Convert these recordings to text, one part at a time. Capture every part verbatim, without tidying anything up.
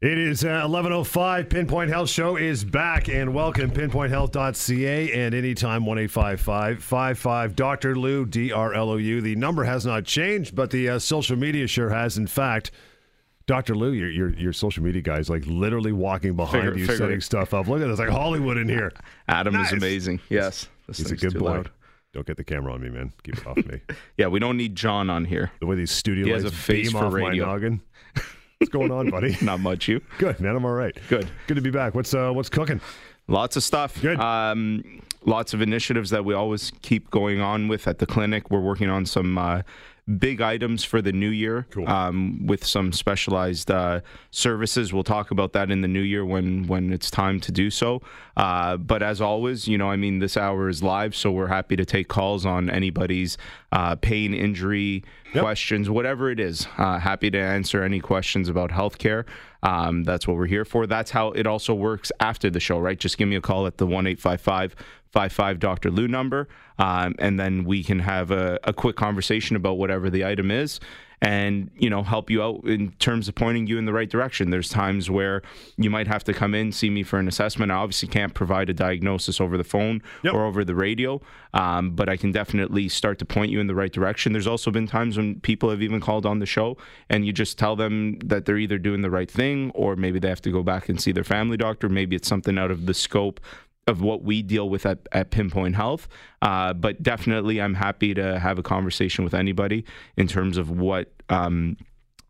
It is uh, eleven oh five. Pinpoint Health Show is back, and welcome pinpoint health dot c a and anytime one eight five five five five Doctor Lou, D R L O U. The number has not changed, but the uh, social media sure has. In fact, Doctor Lou, your your, your social media guy is like literally walking behind figure, you, figure setting it. stuff up. Look at this, like Hollywood in here. Adam nice. is amazing. Yes, this he's a good boy. Loud. Don't get the camera on me, man. Keep it off me. Yeah, we don't need John on here. The way these studio he lights has a face beam for off radio. my noggin. What's going on, buddy? Not much, you? Good, man. I'm all right. Good. Good to be back. What's uh, what's cooking? Lots of stuff. Good. Um, lots of initiatives that we always keep going on with at the clinic. We're working on some uh, big items for the new year. Cool. Um, with some specialized uh, services. We'll talk about that in the new year when, when it's time to do so. Uh, but as always, you know, I mean, this hour is live, so we're happy to take calls on anybody's uh, pain, injury, Yep. questions, whatever it is. Uh, happy to answer any questions about healthcare. Um, that's what we're here for. That's how it also works after the show, right? Just give me a call at the one eight five five five five Doctor Lou number, um, and then we can have a, a quick conversation about whatever the item is. And, you know, help you out in terms of pointing you in the right direction. There's times where you might have to come in, see me for an assessment. I obviously can't provide a diagnosis over the phone Yep. or over the radio, um, but I can definitely start to point you in the right direction. There's also been times when people have even called on the show and you just tell them that they're either doing the right thing or maybe they have to go back and see their family doctor. Maybe it's something out of the scope of what we deal with at, at Pinpoint Health. Uh, but definitely I'm happy to have a conversation with anybody in terms of what um,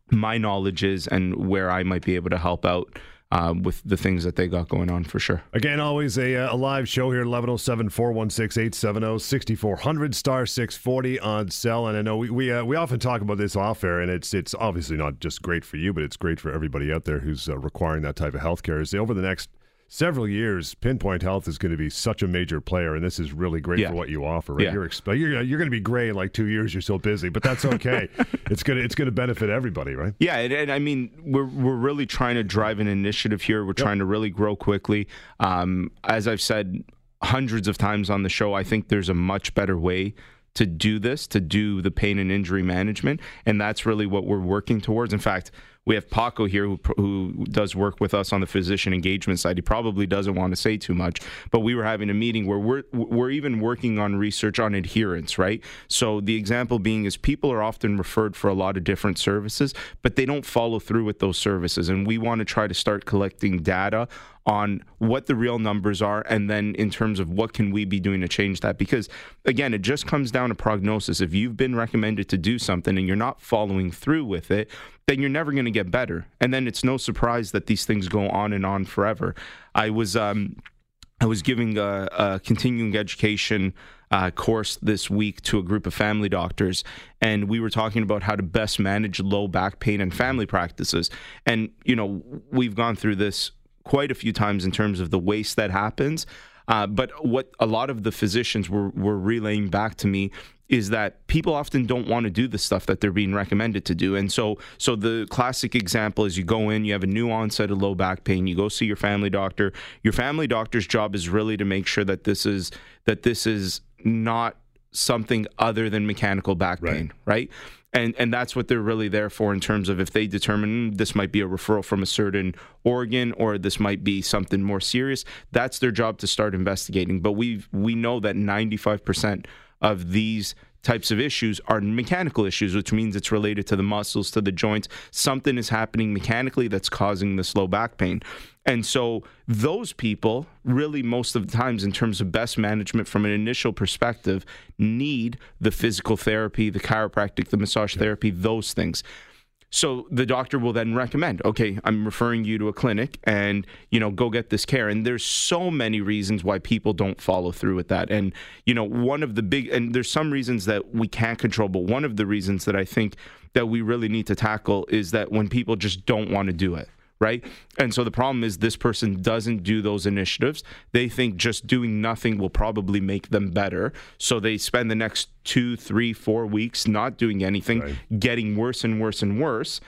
my knowledge is and where I might be able to help out uh, with the things that they got going on, for sure. Again, always a, a live show here, eleven oh seven, four one six, eight seven oh, six four hundred, star six forty on cell. And I know we we, uh, we often talk about this off air, and it's, it's obviously not just great for you, but it's great for everybody out there who's uh, requiring that type of healthcare. Is over the next several years, Pinpoint Health is going to be such a major player, and this is really great yeah. for what you offer. Right? Yeah. You're, exp- you're you're going to be gray in like two years. You're so busy, but that's okay. it's gonna it's gonna benefit everybody, right? Yeah, and, and I mean, we're we're really trying to drive an initiative here. We're yep. trying to really grow quickly. Um, as I've said hundreds of times on the show, I think there's a much better way to do this, to do the pain and injury management, and that's really what we're working towards. In fact, we have Paco here who, who does work with us on the physician engagement side. He probably doesn't want to say too much, but we were having a meeting where we're we're even working on research on adherence, right? So the example being is people are often referred for a lot of different services, but they don't follow through with those services. And we want to try to start collecting data on what the real numbers are, and then in terms of what can we be doing to change that. Because, again, it just comes down to prognosis. If you've been recommended to do something and you're not following through with it, then you're never going to get better. And then it's no surprise that these things go on and on forever. I was um, I was giving a, a continuing education uh, course this week to a group of family doctors, and we were talking about how to best manage low back pain and family practices. And, you know, we've gone through this quite a few times in terms of the waste that happens. Uh, but what a lot of the physicians were, were relaying back to me is that people often don't want to do the stuff that they're being recommended to do. And so so the classic example is you go in, you have a new onset of low back pain, you go see your family doctor. Your family doctor's job is really to make sure that this is that this is not something other than mechanical back pain, right? right? And and that's what they're really there for, in terms of if they determine this might be a referral from a certain organ or this might be something more serious, that's their job to start investigating. But we we know that ninety-five percent of these types of issues are mechanical issues, which means it's related to the muscles, to the joints. Something is happening mechanically that's causing this low back pain. And so those people really, most of the times, in terms of best management from an initial perspective, need the physical therapy, the chiropractic, the massage therapy, those things. So the doctor will then recommend, okay, I'm referring you to a clinic and, you know, go get this care. And there's so many reasons why people don't follow through with that. And, you know, one of the big, and there's some reasons that we can't control, but one of the reasons that I think that we really need to tackle is that when people just don't want to do it, right? And so the problem is this person doesn't do those initiatives. They think just doing nothing will probably make them better. So they spend the next two, three, four weeks not doing anything, right. getting worse and worse and worse.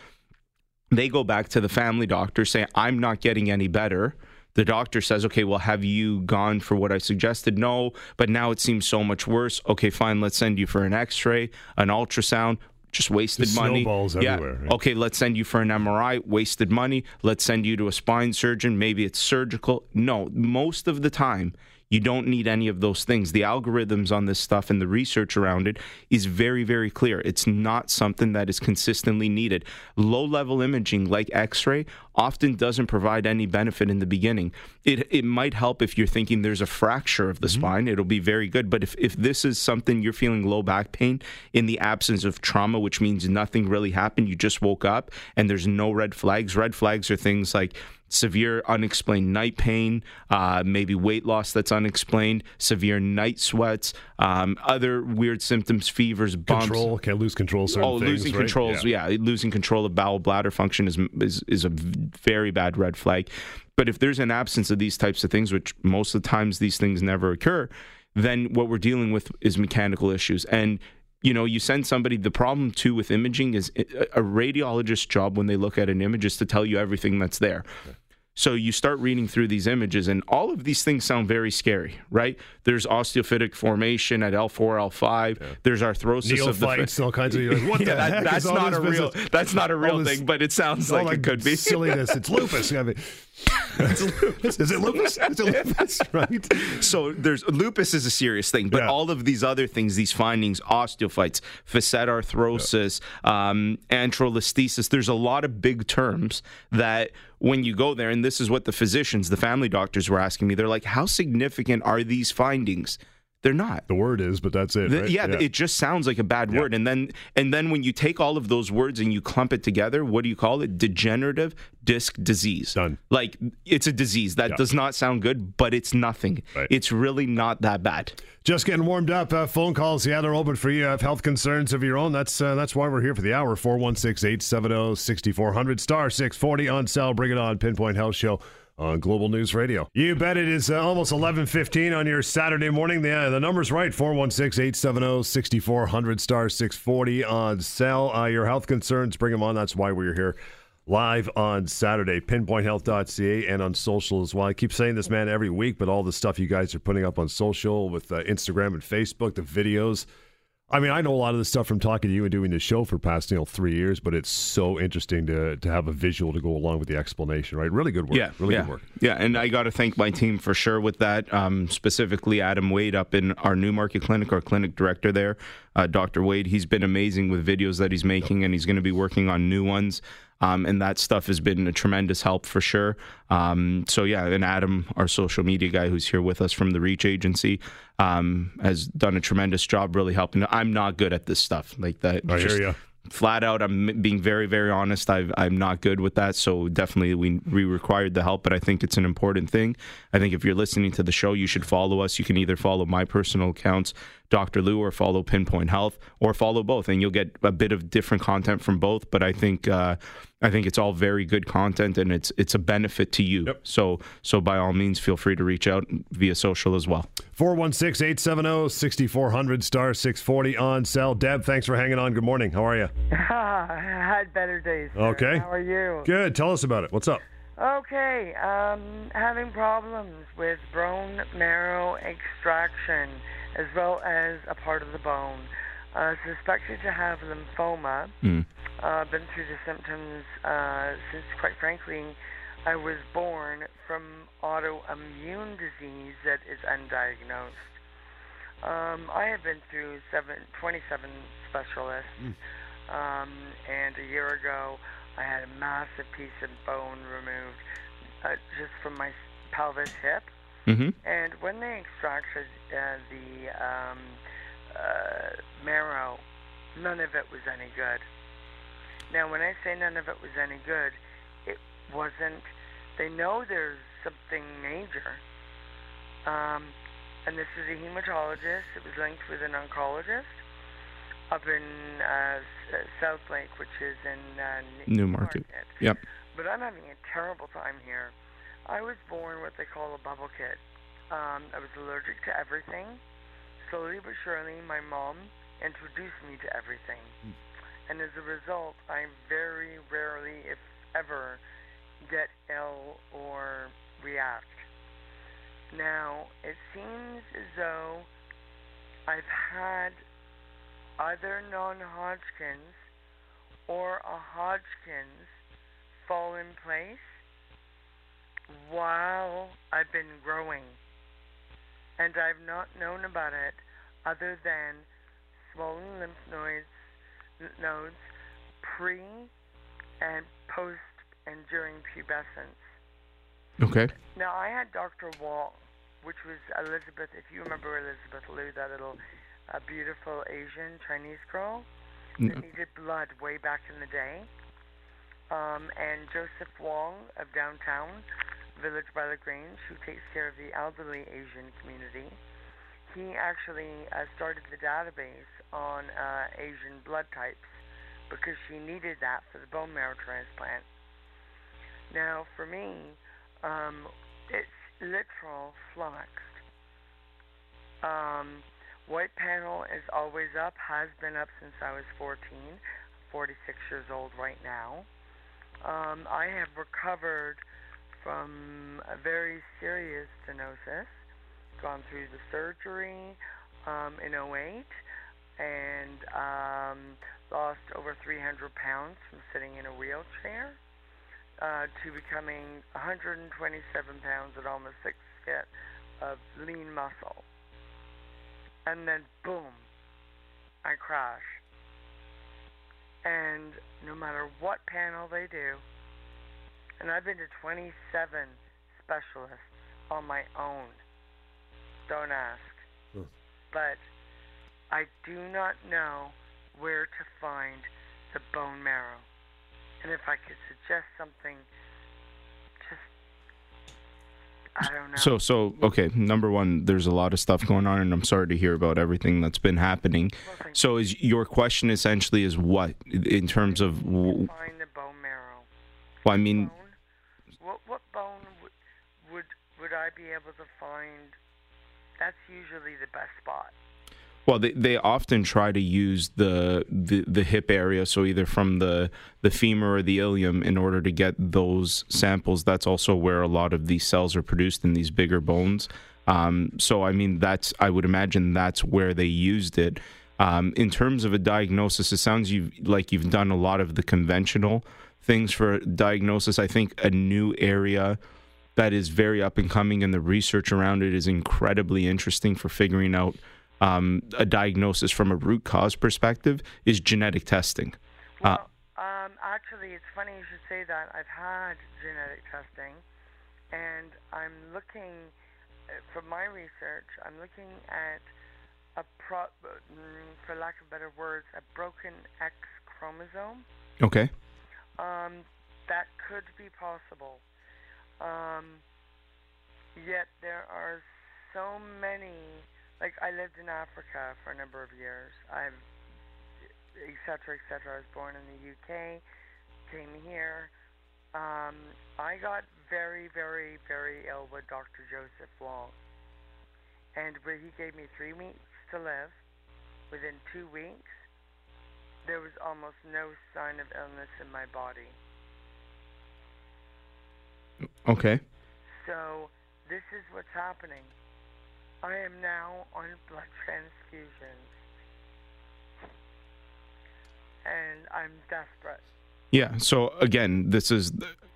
They go back to the family doctor, say, I'm not getting any better. The doctor says, okay, well, have you gone for what I suggested? No, but now it seems so much worse. Okay, fine, let's send you for an x-ray, an ultrasound. just wasted just money. Snowballs yeah. everywhere. Yeah. Okay, let's send you for an M R I, wasted money. Let's send you to a spine surgeon, maybe it's surgical. No, most of the time, you don't need any of those things. The algorithms on this stuff and the research around it is very, very clear. It's not something that is consistently needed. Low-level imaging, like X-ray, often doesn't provide any benefit in the beginning. It it might help if you're thinking there's a fracture of the mm-hmm. spine. It'll be very good. But if, if this is something you're feeling low back pain in the absence of trauma, which means nothing really happened, you just woke up and there's no red flags. Red flags are things like severe unexplained night pain, uh, maybe weight loss that's unexplained, severe night sweats, um, other weird symptoms, fevers, bumps. Control, can't lose control certain oh, things, Oh, losing right? controls, yeah. yeah. Losing control of bowel bladder function is is, is a very bad red flag. But if there's an absence of these types of things, which most of the times these things never occur, then what we're dealing with is mechanical issues. And, you know, you send somebody, the problem too with imaging is a radiologist's job when they look at an image is to tell you everything that's there. Okay. So you start reading through these images, and all of these things sound very scary, right? There's osteophytic formation at L four, L five. Yeah. There's arthrosis Neophytes, of the foot. All kinds of. You're like, what the yeah, heck that, that's is all not this a business? real. That's not a real this, thing, but it sounds like it could be silliness. It's lupus. I mean, it's lupus. Is it lupus? Is it lupus? Right. So there's lupus is a serious thing, but yeah. all of these other things, these findings, osteophytes, facet arthrosis, yeah. um, antrolisthesis. There's a lot of big terms that. When you go there, and this is what the physicians, the family doctors were asking me, they're like, how significant are these findings? They're not. The word is, but that's it, right? the, yeah, yeah, it just sounds like a bad yeah. word. And then and then when you take all of those words and you clump it together, what do you call it? Degenerative disc disease. Done. Like, it's a disease. That yeah. does not sound good, but it's nothing. Right. It's really not that bad. Just getting warmed up. Uh, phone calls, yeah, they're open for you. Have health concerns of your own. That's uh, that's why we're here for the hour. four one six, eight seven zero, six four zero zero, star six forty on cell. Bring it on, Pinpoint Health Show. On Global News Radio. You bet it is uh, almost eleven fifteen on your Saturday morning. The, uh, the number's right, four one six, eight seven zero, six four zero zero, star six forty on cell. Uh, your health concerns, bring them on. That's why we're here live on Saturday. pinpoint health dot c a and on social as well. I keep saying this, man, every week, but all the stuff you guys are putting up on social with uh, Instagram and Facebook, the videos. I mean, I know a lot of this stuff from talking to you and doing this show for past, you know, three years, but it's so interesting to to have a visual to go along with the explanation, right? Really good work. Yeah, really yeah. good work. Yeah, and I got to thank my team for sure with that, um, specifically Adam Wade up in our Newmarket Clinic, our clinic director there, uh, Doctor Wade. He's been amazing with videos that he's making, yep. and he's going to be working on new ones. Um, and that stuff has been a tremendous help for sure. Um, so, yeah, and Adam, our social media guy who's here with us from the Reach Agency, um, has done a tremendous job really helping. I'm not good at this stuff like that. I hear you. Flat out, I'm being very, very honest. I've, I'm not good with that. So definitely we, we required the help, but I think it's an important thing. I think if you're listening to the show, you should follow us. You can either follow my personal accounts, Doctor Lou, or follow Pinpoint Health, or follow both. And you'll get a bit of different content from both. But I think uh, I think it's all very good content, and it's it's a benefit to you. Yep. So so by all means, feel free to reach out via social as well. four one six, eight seven zero, six four zero zero, star six forty on cell. Deb, thanks for hanging on. Good morning. How are you? I had better days. Sir. Okay. How are you? Good. Tell us about it. What's up? Okay. Um, having problems with bone marrow extraction as well as a part of the bone. Uh, suspected to have lymphoma. Mm. Uh, been through the symptoms uh, since, quite frankly, I was born from autoimmune disease that is undiagnosed. Um, I have been through seven, twenty-seven specialists, mm. um, and a year ago I had a massive piece of bone removed uh, just from my pelvis hip. Mm-hmm. And when they extracted uh, the um, uh, marrow, none of it was any good. Now, when I say none of it was any good, it wasn't. They know there's something major. Um, and this is a hematologist. It was linked with an oncologist up in uh, South Lake, which is in uh, Newmarket. Yep. But I'm having a terrible time here. I was born what they call a bubble kid. Um, I was allergic to everything. Slowly but surely, my mom introduced me to everything. Mm. And as a result, I very rarely, if ever, get ill or react. Now, it seems as though I've had other non-Hodgkin's or a Hodgkin's fall in place while I've been growing. And I've not known about it other than swollen lymph nodes, nodes pre and post and during pubescence. Okay. Now, I had Doctor Wong, which was Elizabeth, if you remember Elizabeth Liu, that little uh, beautiful Asian Chinese girl that needed blood way back in the day. Um, and Joseph Wong of downtown, Village by the Grange, who takes care of the elderly Asian community. He actually uh, started the database on uh, Asian blood types because she needed that for the bone marrow transplant. Now, for me, um, it's literal flux. Um, white panel is always up, has been up since I was fourteen, forty-six years old right now. Um, I have recovered from a very serious stenosis, gone through the surgery um, in oh eight, and um, lost over three hundred pounds from sitting in a wheelchair uh, to becoming one hundred twenty-seven pounds at almost six feet of lean muscle. And then, boom, I crash. And no matter what panel they do, and I've been to twenty-seven specialists on my own. Don't ask. Hmm. But I do not know where to find the bone marrow. And if I could suggest something, just, I don't know. So, so okay, number one, there's a lot of stuff going on, and I'm sorry to hear about everything that's been happening. Well, so is your question essentially is what, in terms of... W- find the bone marrow. Well, I mean... Bone, what, what bone w- would would I be able to find? That's usually the best spot. Well, they, they often try to use the, the the hip area, so either from the, the femur or the ilium, in order to get those samples. That's also where a lot of these cells are produced in these bigger bones. Um, so, I mean, that's I would imagine that's where they used it. Um, in terms of a diagnosis, it sounds you've, like you've done a lot of the conventional things for diagnosis. I think a new area that is very up and coming, and the research around it is incredibly interesting for figuring out Um, a diagnosis from a root cause perspective, is genetic testing. Well, uh, um, actually, it's funny you should say that. I've had genetic testing, and I'm looking, from my research, I'm looking at, a pro, for lack of better words, a broken X chromosome. Okay. Um, that could be possible. Um, yet there are so many... Like, I lived in Africa for a number of years. I've, et cetera, et cetera. I was born in the U K, came here. Um, I got very, very, very ill with Doctor Joseph Wong. And when he gave me three weeks to live, within two weeks, there was almost no sign of illness in my body. Okay. So this is what's happening. I am now on blood transfusions, and I'm desperate. Yeah, so again, this is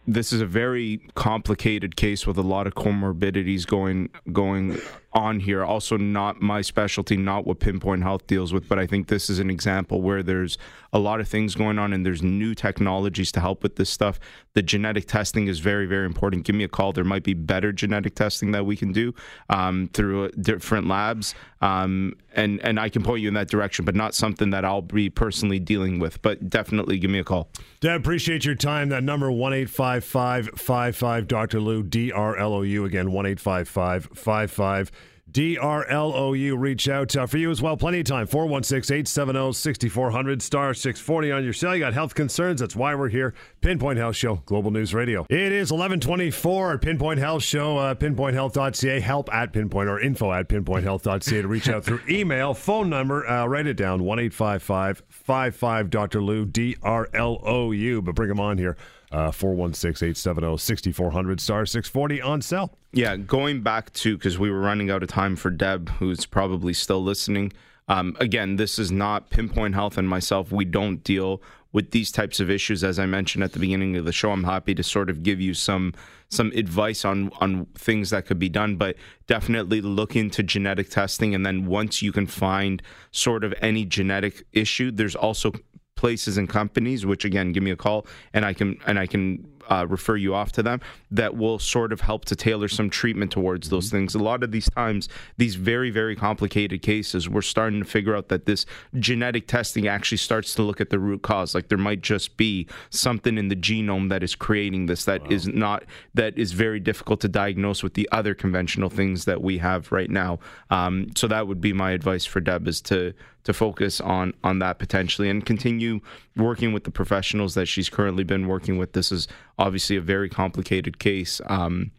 this is a very complicated case with a lot of comorbidities going going on here. Also, not my specialty, not what Pinpoint Health deals with, but I think this is an example where there's a lot of things going on, and there's new technologies to help with this stuff. The genetic testing is very, very important. Give me a call. There might be better genetic testing that we can do um, through different labs, um, and, and I can point you in that direction, but not something that I'll be personally dealing with. But definitely give me a call. Deb, appreciate your time. That number, one eight five five five five Doctor Lou, D R L O U. Again, one eight five five five five D R L O U. Reach out uh, for you as well. Plenty of time. four one six, eight seven zero, six four zero zero, star six forty on your cell. You got health concerns. That's why we're here. Pinpoint Health Show, Global News Radio. It is eleven twenty-four at Pinpoint Health Show, uh, pinpoint health dot c a, help at Pinpoint, or info at pinpoint health dot c a to reach out through email, phone number, uh, write it down, one eight five five five five Doctor Lou, D R L O U. But bring them on here. Uh, four one six, eight seven zero, six four zero zero, star six forty on cell. Yeah, going back to, because we were running out of time for Deb, who's probably still listening. Um, again, this is not Pinpoint Health and myself. We don't deal with these types of issues, as I mentioned at the beginning of the show, I'm happy to sort of give you some some advice on, on things that could be done, but definitely look into genetic testing. And then once you can find sort of any genetic issue, there's also places and companies, which again, give me a call and I can and I can uh, refer you off to them, that will sort of help to tailor some treatment towards those things. A lot of these times, these very, very complicated cases, we're starting to figure out that this genetic testing actually starts to look at the root cause. Like there might just be something in the genome that is creating this that wow. is not, that is very difficult to diagnose with the other conventional things that we have right now. Um, so that would be my advice for Deb, is to to focus on on that potentially and continue working with the professionals that she's currently been working with. This is obviously a very complicated case, um,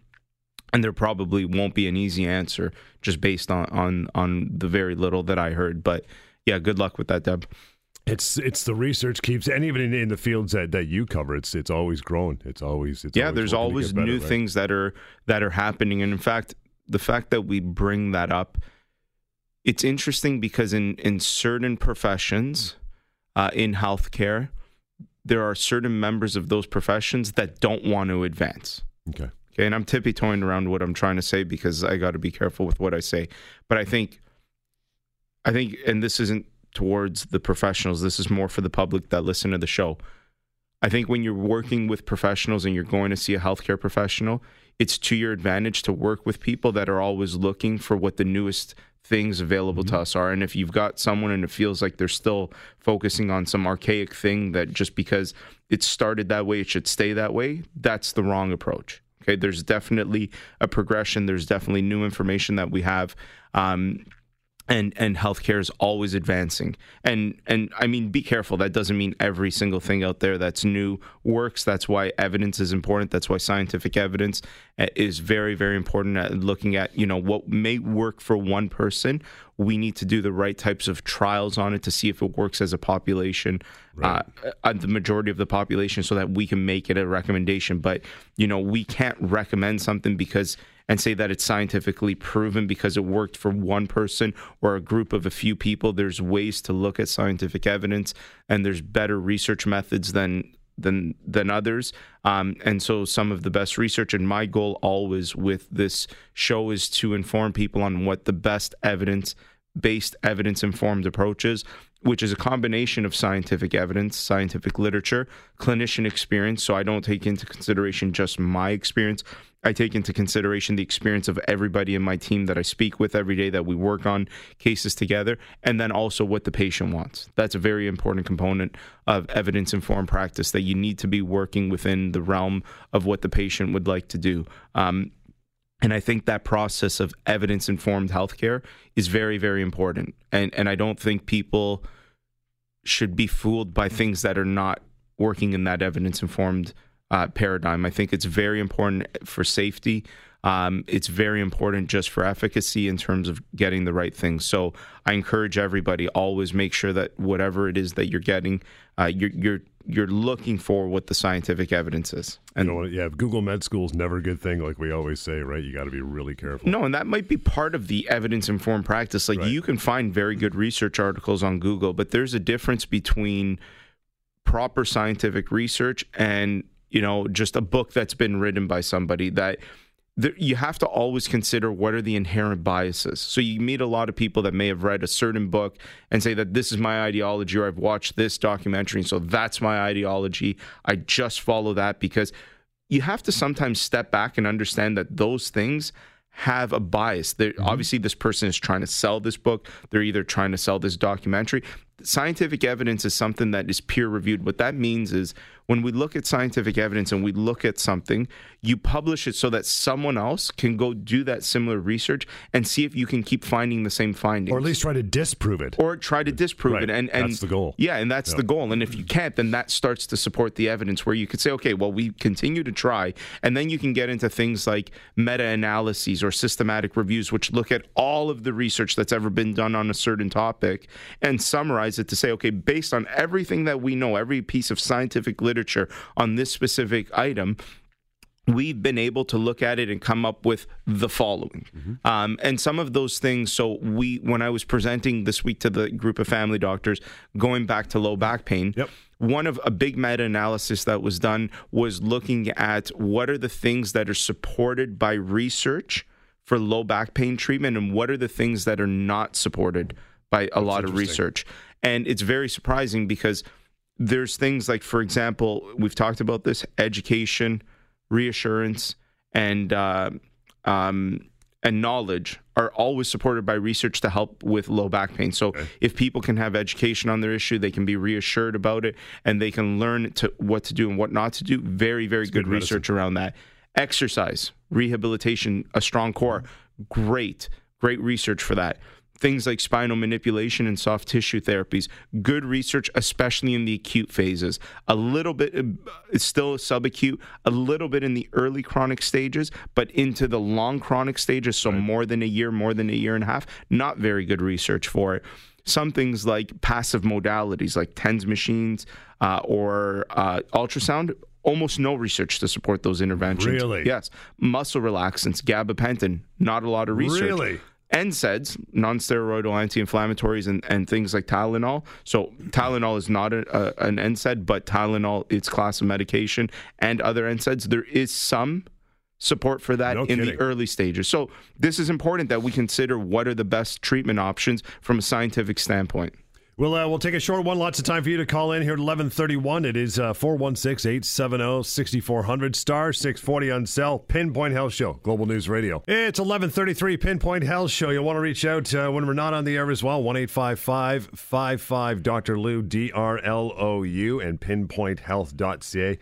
and there probably won't be an easy answer just based on, on, on the very little that I heard. But, yeah, good luck with that, Deb. It's it's the research keeps, and even in, in the fields that, that you cover, it's it's always growing. It's always it's yeah. Always there's always better, new right? things that are that are happening, and in fact, the fact that we bring that up, it's interesting because in in certain professions, uh, in healthcare, there are certain members of those professions that don't want to advance. Okay. Okay. And I'm tippy-toeing around what I'm trying to say because I got to be careful with what I say. But I think, I think, and this isn't towards the professionals, this is more for the public that listen to the show. I think when you're working with professionals and you're going to see a healthcare professional, it's to your advantage to work with people that are always looking for what the newest things available mm-hmm. to us are. And if you've got someone and it feels like they're still focusing on some archaic thing that just because it started that way, it should stay that way, that's the wrong approach. Okay. There's definitely a progression. There's definitely new information that we have. Um, and, and healthcare is always advancing. And, and I mean, be careful. That doesn't mean every single thing out there that's new works. That's why evidence is important. That's why scientific evidence is very, very important at looking at, you know, what may work for one person. We need to do the right types of trials on it to see if it works as a population, right. uh, the majority of the population, so that we can make it a recommendation. But, you know, we can't recommend something because and say that it's scientifically proven because it worked for one person or a group of a few people. There's ways to look at scientific evidence, and there's better research methods than than than others. Um, and so some of the best research, and my goal always with this show is to inform people on what the best evidence-based, evidence-informed approach is, which is a combination of scientific evidence, scientific literature, clinician experience. So I don't take into consideration just my experience. I take into consideration the experience of everybody in my team that I speak with every day, that we work on cases together, and then also what the patient wants. That's a very important component of evidence-informed practice, that you need to be working within the realm of what the patient would like to do. Um, and I think that process of evidence-informed healthcare is very, very important. And, and I don't think people should be fooled by things that are not working in that evidence-informed Uh, paradigm. I think it's very important for safety. Um, it's very important just for efficacy in terms of getting the right things. So I encourage everybody, always make sure that whatever it is that you're getting, uh, you're you're you're looking for what the scientific evidence is. And you know, yeah, Google Med School is never a good thing, like we always say, right? You got to be really careful. No, and that might be part of the evidence-informed practice. Like right. You can find very good research articles on Google, but there's a difference between proper scientific research and you know, just a book that's been written by somebody. That there, you have to always consider what are the inherent biases. So you meet a lot of people that may have read a certain book and say that this is my ideology, or I've watched this documentary, so that's my ideology. I just follow that, because you have to sometimes step back and understand that those things have a bias. Mm-hmm. Obviously, this person is trying to sell this book. They're either trying to sell this documentary. Scientific evidence is something that is peer-reviewed. What that means is when we look at scientific evidence and we look at something, you publish it so that someone else can go do that similar research and see if you can keep finding the same findings. Or at least try to disprove it. Or try to disprove right. it. And, and that's the goal. Yeah, and that's yep. the goal. And if you can't, then that starts to support the evidence, where you could say, okay, well, we continue to try. And then you can get into things like meta-analyses or systematic reviews, which look at all of the research that's ever been done on a certain topic and summarize it to say, okay, based on everything that we know, every piece of scientific literature on this specific item, we've been able to look at it and come up with the following. Mm-hmm. Um, and some of those things, so we, when I was presenting this week to the group of family doctors, going back to low back pain, yep. one of a big meta-analysis that was done was looking at what are the things that are supported by research for low back pain treatment and what are the things that are not supported by a That's lot of research. And it's very surprising because there's things like, for example, we've talked about this, education, reassurance, and uh, um, and knowledge are always supported by research to help with low back pain. So okay. if people can have education on their issue, they can be reassured about it, and they can learn to what to do and what not to do. Very, very good, good research around that. Exercise, rehabilitation, a strong core, great, great research for that. Things like spinal manipulation and soft tissue therapies, good research, especially in the acute phases. A little bit, it's still subacute, a little bit in the early chronic stages, but into the long chronic stages, so right. more than a year, more than a year and a half, not very good research for it. Some things like passive modalities, like T E N S machines uh, or uh, ultrasound, almost no research to support those interventions. Really? Yes. Muscle relaxants, gabapentin, not a lot of research. Really? N SAIDs, non-steroidal anti-inflammatories, and, and things like Tylenol. So Tylenol is not a, a, an N SAID, but Tylenol, its class of medication, and other N SAIDs. There is some support for that no in kidding. the early stages. So this is important that we consider what are the best treatment options from a scientific standpoint. We'll, uh, we'll take a short one. Lots of time for you to call in here at eleven thirty-one. It is uh, four one six, eight seven zero, six four zero zero, star six forty on cell. Pinpoint Health Show, Global News Radio. It's eleven thirty-three, Pinpoint Health Show. You'll want to reach out uh, when we're not on the air as well. one eight five five five five Doctor Lou, D R L O U, and pinpoint health dot c a.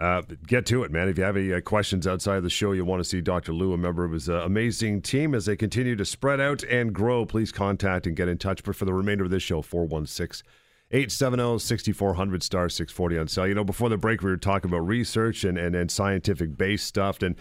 Uh, get to it, man. If you have any uh, questions outside of the show, you want to see Doctor Lou, a member of his uh, amazing team, as they continue to spread out and grow, please contact and get in touch. But for the remainder of this show, four one six, eight seven zero, six four zero zero, star six forty on cell. You know, before the break, we were talking about research and, and, and scientific-based stuff. And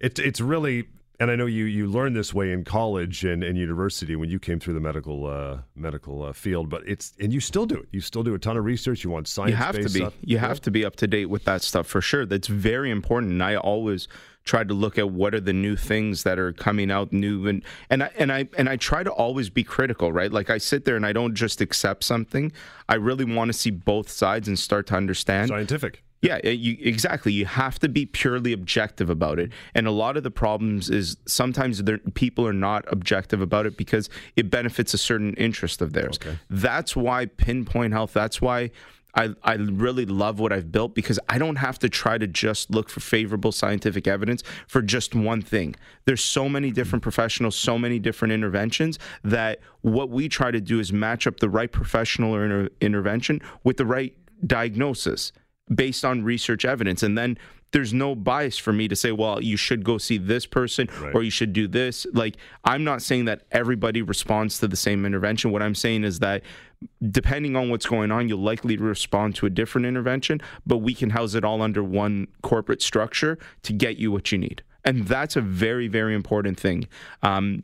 it, it's really, and I know you, you learned this way in college and, and university when you came through the medical uh, medical uh, field, but it's, and you still do it. You still do a ton of research. You want science-based stuff. You have to be. Stuff. You yeah. have to be up to date with that stuff for sure. That's very important. And I always try to look at what are the new things that are coming out, new and and I and I and I try to always be critical, right? Like I sit there and I don't just accept something. I really want to see both sides and start to understand. Scientific. Yeah, you, exactly. You have to be purely objective about it. And a lot of the problems is sometimes people are not objective about it because it benefits a certain interest of theirs. Okay. That's why Pinpoint Health, that's why I, I really love what I've built, because I don't have to try to just look for favorable scientific evidence for just one thing. There's so many different professionals, so many different interventions, that what we try to do is match up the right professional or inter- intervention with the right diagnosis, based on research evidence. And then there's no bias for me to say, well, you should go see this person right. or you should do this. Like, I'm not saying that everybody responds to the same intervention. What I'm saying is that depending on what's going on, you'll likely respond to a different intervention, but we can house it all under one corporate structure to get you what you need. And that's a very, very important thing. Um,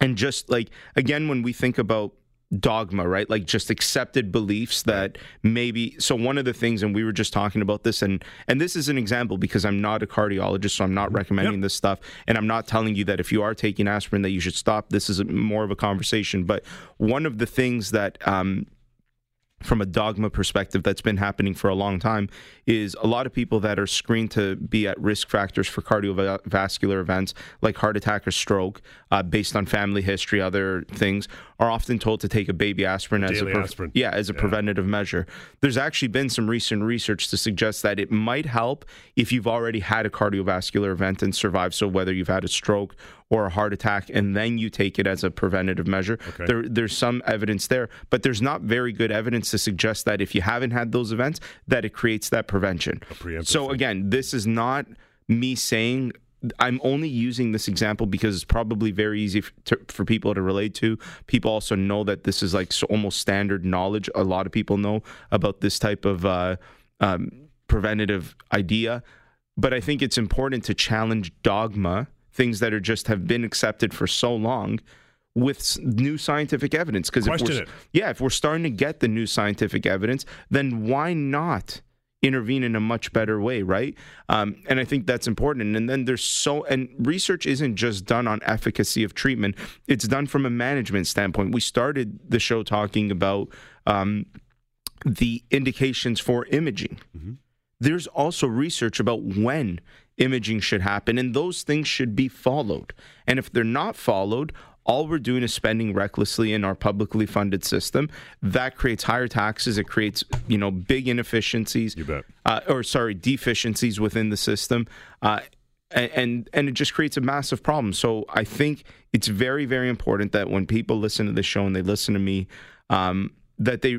and just like, again, when we think about dogma, right? Like just accepted beliefs that maybe, so one of the things, and we were just talking about this, and, and this is an example because I'm not a cardiologist, so I'm not recommending yep. this stuff. And I'm not telling you that if you are taking aspirin that you should stop. This is a, more of a conversation. But one of the things that, um, from a dogma perspective that's been happening for a long time is a lot of people that are screened to be at risk factors for cardiovascular events like heart attack or stroke uh, based on family history, other things, are often told to take a baby aspirin, as a, pre- aspirin. Yeah, as a yeah. preventative measure. There's actually been some recent research to suggest that it might help if you've already had a cardiovascular event and survived. So whether you've had a stroke or a heart attack, and then you take it as a preventative measure. Okay. There, there's some evidence there, but there's not very good evidence to suggest that if you haven't had those events, that it creates that prevention. So again, this is not me saying, I'm only using this example because it's probably very easy for, to, for people to relate to. People also know that this is like so almost standard knowledge. A lot of people know about this type of uh, um, preventative idea, but I think it's important to challenge dogma, things that are just have been accepted for so long, with new scientific evidence. Because if we're, yeah, if we're starting to get the new scientific evidence, then why not intervene in a much better way, right? Um, and I think that's important. And then there's so, and research isn't just done on efficacy of treatment. It's done from a management standpoint. We started the show talking about um, the indications for imaging. Mm-hmm. There's also research about when imaging should happen, and those things should be followed. And if they're not followed, all we're doing is spending recklessly in our publicly funded system. That creates higher taxes. It creates, you know, big inefficiencies. You bet. Uh, or, sorry, deficiencies within the system. Uh, and, and it just creates a massive problem. So I think it's very, very important that when people listen to this show and they listen to me, um, that they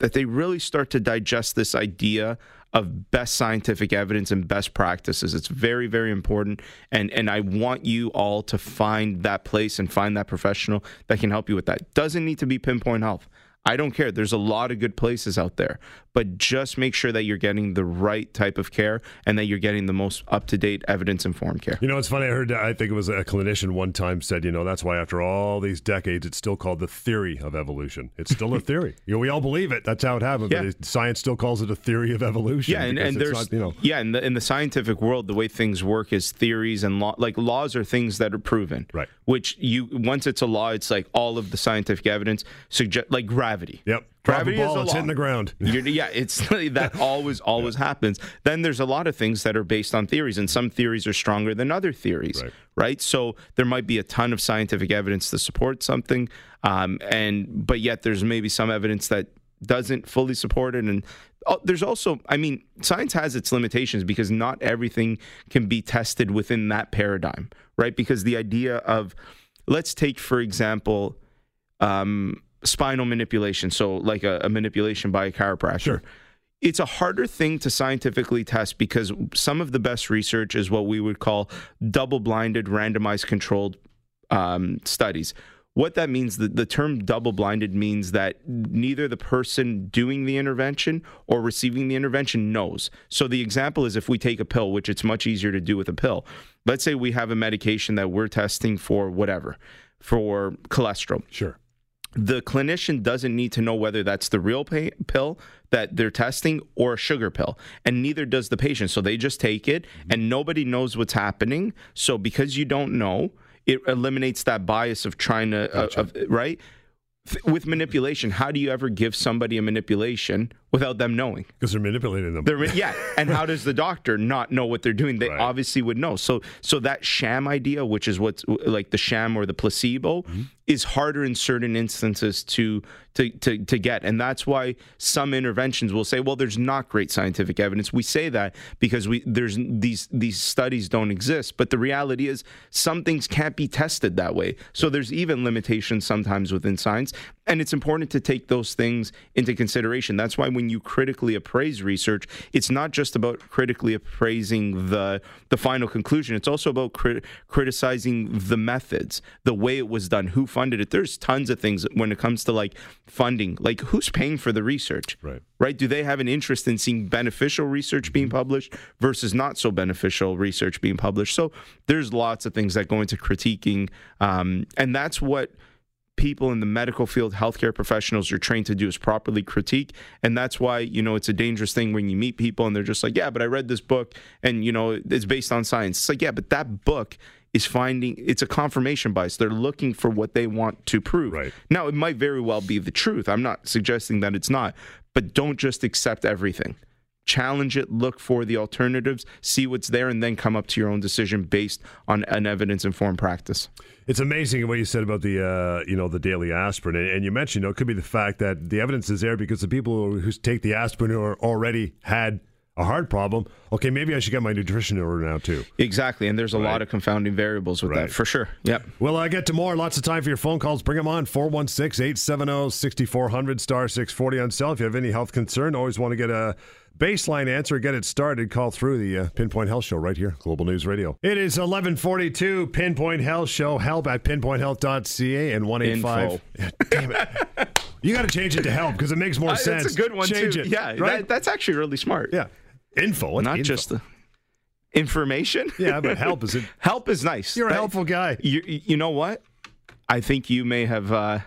that they really start to digest this idea of best scientific evidence and best practices. It's very, very important. And and I want you all to find that place and find that professional that can help you with that. Doesn't need to be Pinpoint Health. I don't care. There's a lot of good places out there. But just make sure that you're getting the right type of care and that you're getting the most up-to-date, evidence-informed care. You know, it's funny. I heard, I think it was a clinician one time said, you know, that's why after all these decades, it's still called the theory of evolution. It's still a theory. You know, we all believe it. That's how it happened. Yeah. But it, science still calls it a theory of evolution. Yeah, and, and there's, not, you know. Yeah, in the, in the scientific world, the way things work is theories and law. Like, laws are things that are proven. Right. Which you, once it's a law, it's like all of the scientific evidence, suggest like gravity. Yep. Gravity ball, is a it's law. Hitting the ground. You're, yeah, it's that always, always yeah. happens. Then there's a lot of things that are based on theories, and some theories are stronger than other theories, right? right? So there might be a ton of scientific evidence to support something, um, and but yet there's maybe some evidence that doesn't fully support it. And oh, there's also, I mean, science has its limitations because not everything can be tested within that paradigm, right? Because the idea of, let's take, for example, um, spinal manipulation, so like a, a manipulation by a chiropractor. Sure. It's a harder thing to scientifically test because some of the best research is what we would call double-blinded, randomized controlled um, studies. What that means, the, the term double-blinded means that neither the person doing the intervention or receiving the intervention knows. So the example is if we take a pill, which it's much easier to do with a pill. Let's say we have a medication that we're testing for whatever, for cholesterol. Sure. The clinician doesn't need to know whether that's the real pay- pill that they're testing or a sugar pill, and neither does the patient. So they just take it, mm-hmm. and nobody knows what's happening. So because you don't know, it eliminates that bias of trying to, gotcha. uh, of, right? With manipulation, how do you ever give somebody a manipulation without them knowing? Because they're manipulating them. They're, yeah, and how does the doctor not know what they're doing? They right. obviously would know. So, so that sham idea, which is what's like the sham or the placebo, mm-hmm. is harder in certain instances to to to to get, and that's why some interventions will say, "Well, there's not great scientific evidence." We say that because we there's these these studies don't exist, but the reality is some things can't be tested that way. So there's even limitations sometimes within science, and it's important to take those things into consideration. That's why when you critically appraise research, it's not just about critically appraising the the final conclusion. It's also about crit- criticizing the methods, the way it was done, who funded it. There's tons of things when it comes to like funding, like who's paying for the research, right? Right? Do they have an interest in seeing beneficial research being published versus not so beneficial research being published? So there's lots of things that go into critiquing, um, and that's what people in the medical field, healthcare professionals, are trained to do, is properly critique. And that's why, you know, it's a dangerous thing when you meet people and they're just like, yeah, but I read this book and, you know, it's based on science. It's like, yeah, but that book is finding, it's a confirmation bias. They're looking for what they want to prove. Right. Now, it might very well be the truth. I'm not suggesting that it's not, but don't just accept everything. Challenge it, look for the alternatives, see what's there, and then come up to your own decision based on an evidence-informed practice. It's amazing what you said about the, uh, you know, the daily aspirin. And you mentioned, you know, it could be the fact that the evidence is there because the people who take the aspirin are already had a heart problem. Okay, maybe I should get my nutrition in order now, too. Exactly, and there's a right. lot of confounding variables with right. that, for sure. Yep. Well, I get to more. Lots of time for your phone calls. Bring them on, four one six, eight seven zero, six four zero zero, star six forty on cell. If you have any health concern, always want to get a baseline answer, get it started, call through the uh, Pinpoint Health Show right here, Global News Radio. It is eleven forty-two, Pinpoint Health Show, help at pinpoint health dot c a and one eight five. Damn it. You got to change it to help because it makes more uh, sense. That's a good one, change too. It, yeah, right? that, that's actually really smart. Yeah. Info. What's Not info? Just the information. Yeah, but help is it. Help is nice. You're that, a helpful guy. You, you know what? I think you may have, uh,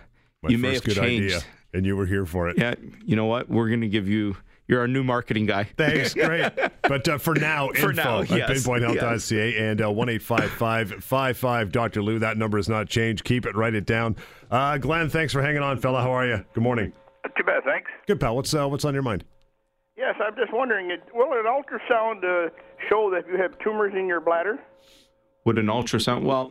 you may have changed. My first good idea, and you were here for it. Yeah, you know what? We're going to give you You're our new marketing guy. Thanks. Great. But uh, for now, for info now, yes. at pinpoint health dot c a and uh, one eight five five five five Doctor Lou. That number has not changed. Keep it. Write it down. Uh, Glenn, thanks for hanging on, fella. How are you? Good morning. Not too bad, thanks. Good, pal. What's uh, what's on your mind? Yes, I'm just wondering, will an ultrasound uh, show that you have tumors in your bladder? Would an ultrasound? Well,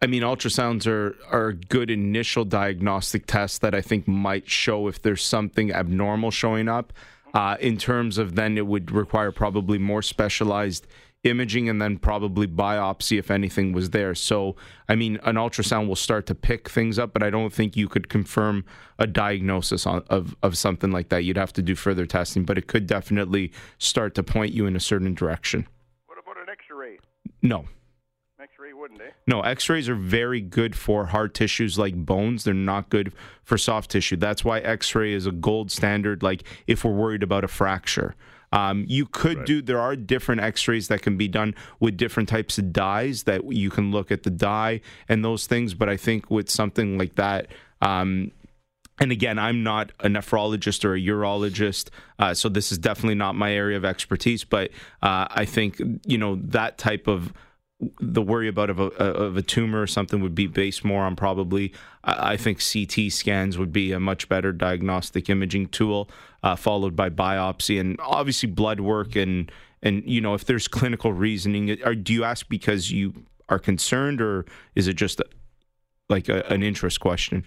I mean, ultrasounds are, are a good initial diagnostic test that I think might show if there's something abnormal showing up. Uh, in terms of then it would require probably more specialized imaging and then probably biopsy if anything was there. So, I mean, an ultrasound will start to pick things up, but I don't think you could confirm a diagnosis on, of, of something like that. You'd have to do further testing, but it could definitely start to point you in a certain direction. What about an X-ray? No. X-ray wouldn't, eh? No, X-rays are very good for hard tissues like bones. They're not good for soft tissue. That's why X-ray is a gold standard, like if we're worried about a fracture. Um, you could right. do, there are different X-rays that can be done with different types of dyes that you can look at the dye and those things. But I think with something like that, um, and again, I'm not a nephrologist or a urologist, uh, so this is definitely not my area of expertise. But uh, I think, you know, that type of, the worry about of a, of a tumor or something would be based more on probably, I think C T scans would be a much better diagnostic imaging tool, uh, followed by biopsy and obviously blood work. And, and you know, if there's clinical reasoning, or do you ask because you are concerned, or is it just like a, an interest question?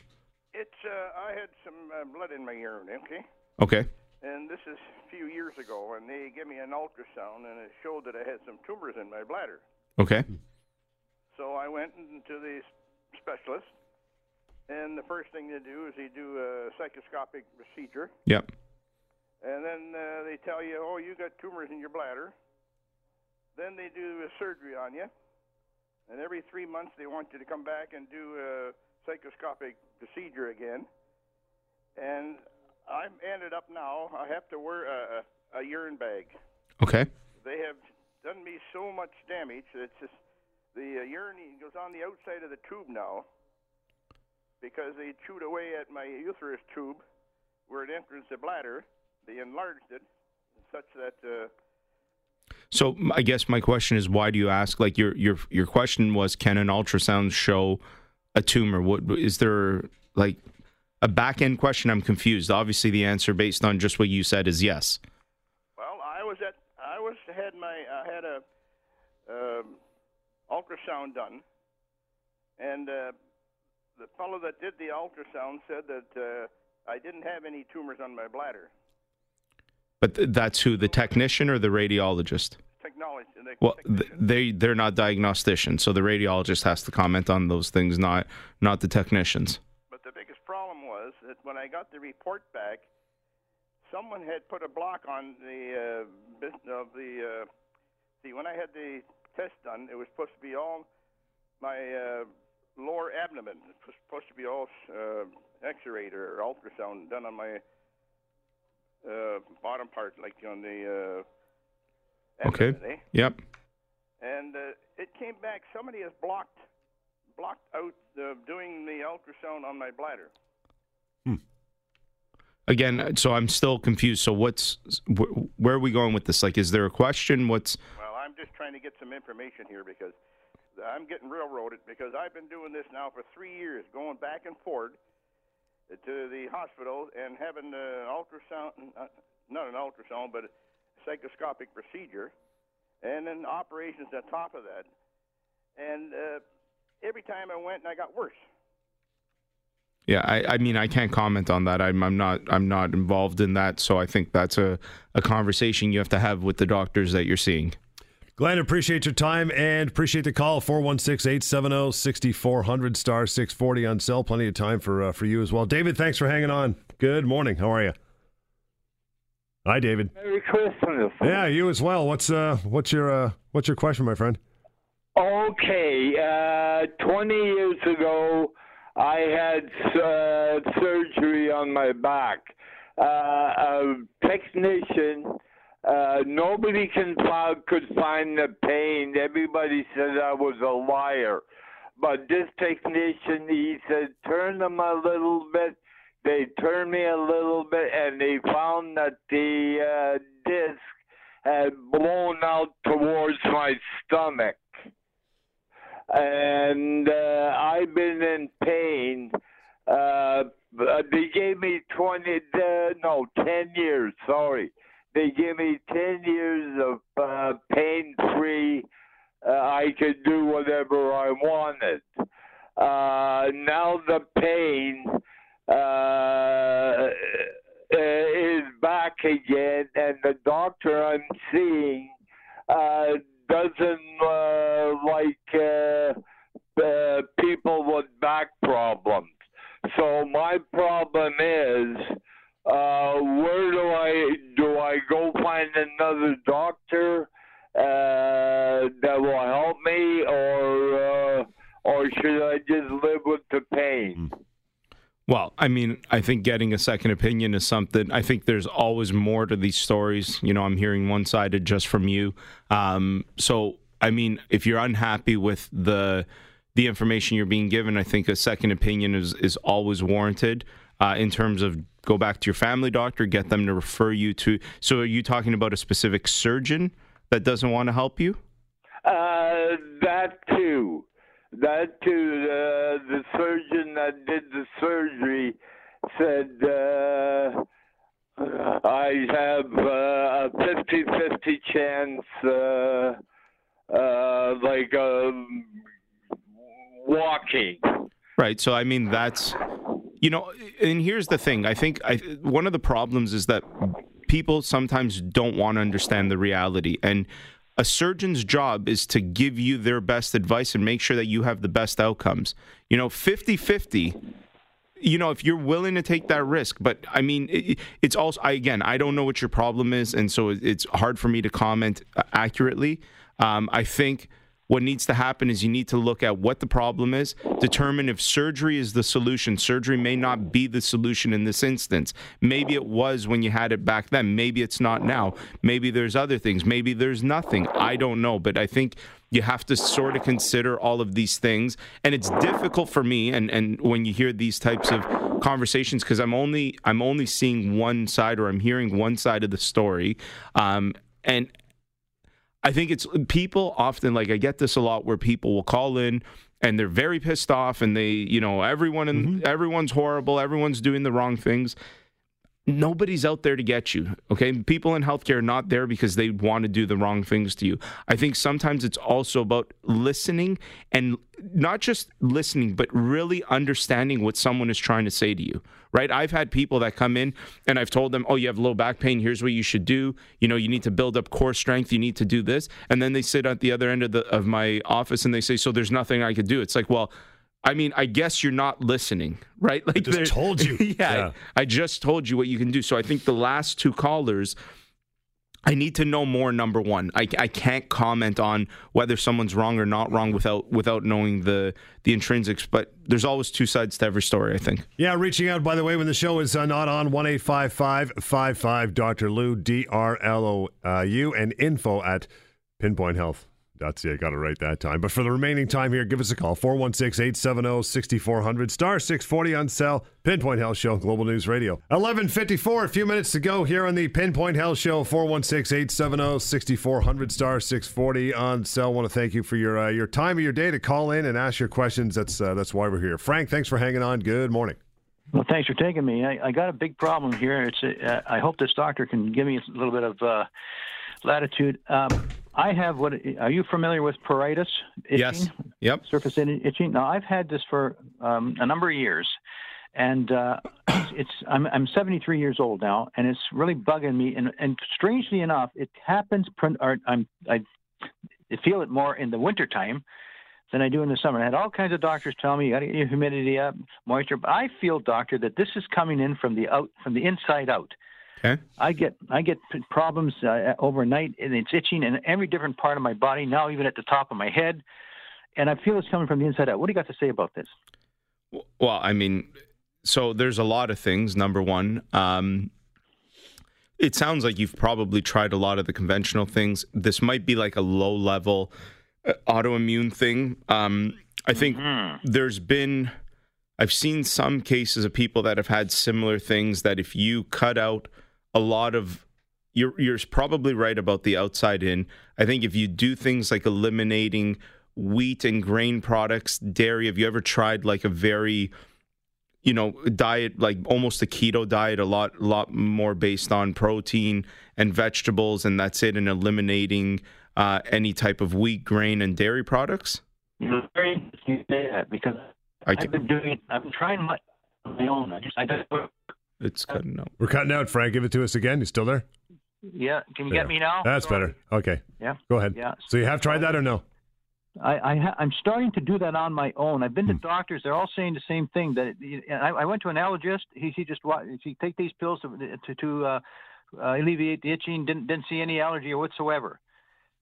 It's, uh, I had some uh, blood in my urine, okay? Okay. And this is a few years ago, and they gave me an ultrasound, and it showed that I had some tumors in my bladder. Okay. So I went to the specialist, and the first thing they do is they do a cytoscopic procedure. Yep. And then uh, they tell you, oh, you got tumors in your bladder. Then they do a surgery on you, and every three months they want you to come back and do a cytoscopic procedure again. And I'm ended up now, I have to wear a, a urine bag. Okay. They have done me so much damage that it's just the uh, urine goes on the outside of the tube now because they chewed away at my uterus tube where it enters the bladder. They enlarged it such that. Uh, so I guess my question is, why do you ask? Like your your your question was, can an ultrasound show a tumor? What is there like a back end question? I'm confused. Obviously, the answer based on just what you said is yes. Well, I was at. I was had my I had a uh, ultrasound done, and uh, the fellow that did the ultrasound said that uh, I didn't have any tumors on my bladher. But th- that's who, the technician or the radiologist? Technology. The well, th- they they're not diagnosticians, so the radiologist has to comment on those things, not not the technicians. But the biggest problem was that when I got the report back, someone had put a block on the uh, of the. Uh, see, when I had the test done, it was supposed to be all my uh, lower abdomen. It was supposed to be all uh, X-rayed or ultrasound done on my uh, bottom part, like on the. Uh, abdomen, okay. Eh? Yep. And uh, it came back. Somebody has blocked blocked out uh, doing the ultrasound on my bladder. Hmm. Again, so I'm still confused. So what's, wh- where are we going with this? Like, is there a question? What's? Well, I'm just trying to get some information here because I'm getting railroaded because I've been doing this now for three years, going back and forth to the hospital and having an ultrasound, not an ultrasound, but a psychoscopic procedure, and then operations on top of that. And uh, every time I went, I got worse. Yeah, I, I mean, I can't comment on that. I'm, I'm not, I'm not involved in that. So I think that's a, a conversation you have to have with the doctors that you're seeing. Glenn, appreciate your time and appreciate the call. four one six, eight seven zero, six four zero zero, star six forty on cell. Plenty of time for uh, for you as well. David, thanks for hanging on. Good morning. How are you? Hi, David. Merry Christmas. Yeah, you as well. What's uh, what's your uh, what's your question, my friend? Okay, uh, twenty years ago. I had uh, surgery on my back. Uh, a technician, uh, nobody can find, could find the pain. Everybody said I was a liar. But this technician, he said, turn them a little bit, They turned me a little bit, and they found that the uh, disc had blown out towards my stomach. And uh, I've been in pain. Uh, they gave me twenty, uh, no, ten years, sorry. They gave me ten years of uh, pain-free. Uh, I could do whatever I wanted. Uh, now the pain uh, is back again, and the doctor I'm seeing uh, doesn't uh, like uh, uh, people with back problems. So my problem is, uh, where do I do I go find another doctor uh, that will help me, or uh, or should I just live with the pain? Well, I mean, I think getting a second opinion is something. I think there's always more to these stories. You know, I'm hearing one-sided just from you. Um, so, I mean, if you're unhappy with the the information you're being given, I think a second opinion is, is always warranted uh, in terms of go back to your family doctor, get them to refer you to. So are you talking about a specific surgeon that doesn't want to help you? Uh, that too. That too. Uh, the surgeon that did the surgery said uh, I have uh, a fifty-fifty chance, uh, uh, like um, walking. Right. So, I mean, that's, you know, and here's the thing. I think I, one of the problems is that people sometimes don't want to understand the reality. And a surgeon's job is to give you their best advice and make sure that you have the best outcomes. You know, fifty-fifty, you know, if you're willing to take that risk. But, I mean, it, it's also, I, again, I don't know what your problem is, and so it's hard for me to comment accurately. Um, I think what needs to happen is you need to look at what the problem is, determine if surgery is the solution. Surgery may not be the solution in this instance. Maybe it was when you had it back then. Maybe it's not now. Maybe there's other things. Maybe there's nothing. I don't know. But I think you have to sort of consider all of these things. And it's difficult for me, and, and when you hear these types of conversations, because I'm only, I'm only seeing one side, or I'm hearing one side of the story. Um, and... I think it's people often, like I get this a lot, where people will call in and they're very pissed off, and they, you know, everyone in, mm-hmm. everyone's horrible, everyone's doing the wrong things. Nobody's out there to get you, okay? People in healthcare are not there because they want to do the wrong things to you. I think sometimes it's also about listening, and not just listening, but really understanding what someone is trying to say to you, right? I've had people that come in, and I've told them, oh, you have low back pain, here's what you should do. You know, you need to build up core strength, you need to do this. And then they sit at the other end of the of my office, and they say, so there's nothing I could do. It's like, well, I mean, I guess you're not listening, right? Like I just told you. Yeah, yeah. I, I just told you what you can do. So I think the last two callers, I need to know more, number one. I, I can't comment on whether someone's wrong or not wrong without without knowing the, the intrinsics, but there's always two sides to every story, I think. Yeah, reaching out, by the way, when the show is uh, not on, one eight five five five five Doctor Lou, D R L O U, and info at Pinpoint Health. That's it, I got it right that time. But for the remaining time here, give us a call. four one six, eight seven zero, six four zero zero, star six forty on cell. Pinpoint Health Show, Global News Radio. eleven fifty-four, a few minutes to go here on the Pinpoint Health Show. four one six, eight seven zero, six four zero zero, star six forty on cell. I want to thank you for your uh, your time of your day to call in and ask your questions. That's uh, that's why we're here. Frank, thanks for hanging on. Good morning. Well, thanks for taking me. I, I got a big problem here. It's uh, I hope this doctor can give me a little bit of uh, latitude. Um I have what, are you familiar with pruritus itching? Yes. Yep. Surface itching. Now, I've had this for um, a number of years, and uh, it's I'm, I'm seventy-three years old now, and it's really bugging me. And, and strangely enough, it happens, or I'm, I feel it more in the wintertime than I do in the summer. I had all kinds of doctors tell me, you got to get your humidity up, moisture. But I feel, doctor, that this is coming in from the out, from the inside out. Okay. I get I get problems uh, overnight, and it's itching in every different part of my body, now even at the top of my head, and I feel it's coming from the inside out. What do you got to say about this? Well, I mean, so there's a lot of things. Number one, um, it sounds like you've probably tried a lot of the conventional things. This might be like a low-level autoimmune thing. Um, I think mm-hmm. there's been... I've seen some cases of people that have had similar things that if you cut out a lot of, you're, you're probably right about the outside in. I think if you do things like eliminating wheat and grain products, dairy, have you ever tried like a very, you know, diet, like almost a keto diet, a lot, lot more based on protein and vegetables, and that's it, and eliminating uh, any type of wheat, grain, and dairy products? You know, very interesting to say that because I can, I've been doing it. I've been trying my, my own. I just, I don't work. It's cutting out. We're cutting out, Frank. Give it to us again. You still there? Yeah. Can you there. get me now? That's better. Okay. Yeah. Go ahead. Yeah. So you have tried that or no? I, I ha- I'm starting to do that on my own. I've been to hmm. doctors. They're all saying the same thing. That it, I, I went to an allergist. He, he just he take these pills to to, to uh, uh, alleviate the itching. Didn't didn't see any allergy whatsoever.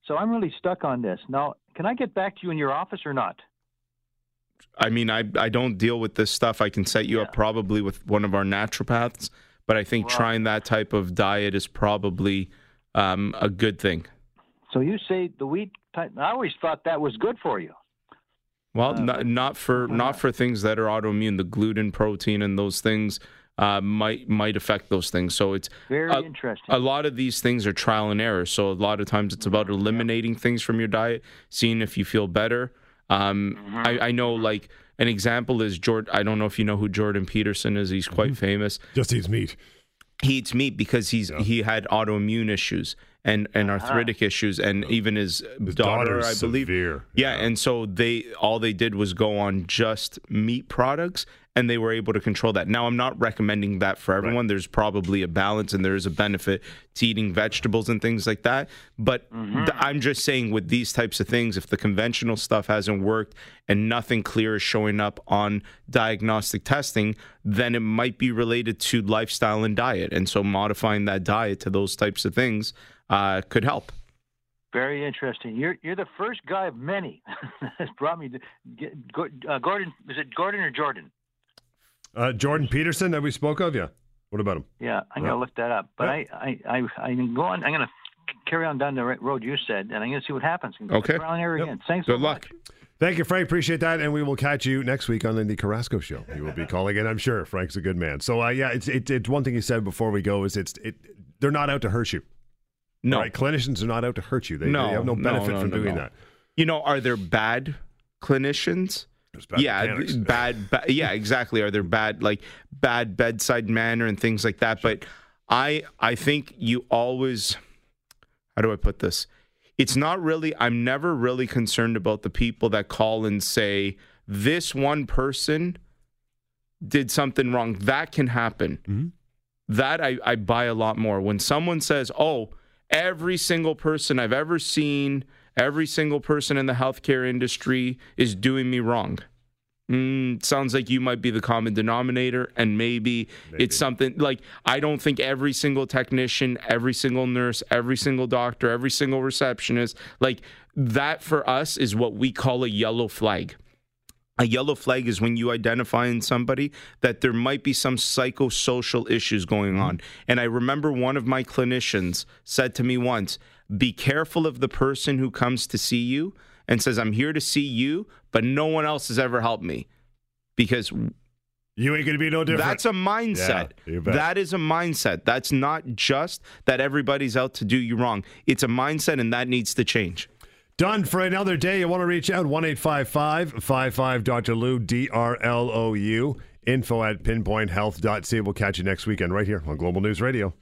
So I'm really stuck on this. Now, can I get back to you in your office or not? I mean, I I don't deal with this stuff. I can set you yeah. up probably with one of our naturopaths, but I think right. trying that type of diet is probably um, a good thing. So you say the wheat type, I always thought that was good for you. Well, uh, not, not for not for things that are autoimmune. The gluten, protein, and those things uh, might might affect those things. So it's very a, interesting. A lot of these things are trial and error. So a lot of times it's about eliminating yeah. things from your diet, seeing if you feel better. Um, mm-hmm. I, I know, like, an example is Jordan. I don't know if you know who Jordan Peterson is. He's quite mm-hmm. famous. Just eats meat. He eats meat because he's yeah. he had autoimmune issues and, and uh-huh. arthritic issues, and even his, his daughter, daughter I believe. Severe. Yeah, yeah, and so they all they did was go on just meat products, and they were able to control that. Now, I'm not recommending that for everyone. Right. There's probably a balance, and there is a benefit to eating vegetables and things like that. But mm-hmm. th- I'm just saying with these types of things, if the conventional stuff hasn't worked and nothing clear is showing up on diagnostic testing, then it might be related to lifestyle and diet. And so modifying that diet to those types of things uh, could help. Very interesting. You're you're the first guy of many that's brought me to get, go, uh, Gordon. Is it Gordon or Jordan? Uh, Jordan Peterson that we spoke of, yeah. What about him? Yeah, I'm yeah. gonna look that up. But yeah. I, I, I, I'm going. I'm gonna carry on down the road you said, and I'm gonna see what happens. Okay. Around here yep. again. Thanks. Good so luck. Much. Thank you, Frank. Appreciate that, and we will catch you next week on the Indy Carrasco Show. You will be calling in, I'm sure. Frank's a good man. So, uh, yeah, it's it, it's one thing you said before we go is it's it. They're not out to hurt you. No, right? Clinicians are not out to hurt you. They, no, they have no benefit no, no, from no, doing no. that. You know, are there bad clinicians? Bad yeah, mechanics. bad. Ba- yeah, exactly. Are there bad, like bad bedside manner and things like that? But I, I think you always. How do I put this? It's not really. I'm never really concerned about the people that call and say this one person did something wrong. That can happen. Mm-hmm. That I, I buy a lot more when someone says, "Oh, every single person I've ever seen." Every single person in the healthcare industry is doing me wrong. Mm, sounds like you might be the common denominator, and maybe, maybe it's something like I don't think every single technician, every single nurse, every single doctor, every single receptionist, like that for us is what we call a yellow flag. A yellow flag is when you identify in somebody that there might be some psychosocial issues going on. And I remember one of my clinicians said to me once, be careful of the person who comes to see you and says, I'm here to see you, but no one else has ever helped me. Because you ain't going to be no different. That's a mindset. Yeah, that is a mindset. That's not just that everybody's out to do you wrong. It's a mindset, and that needs to change. Done for another day. You want to reach out, one eight five five, five five, Doctor Lou, D R L O U, info at pinpoint health dot c a. We'll catch you next weekend right here on Global News Radio.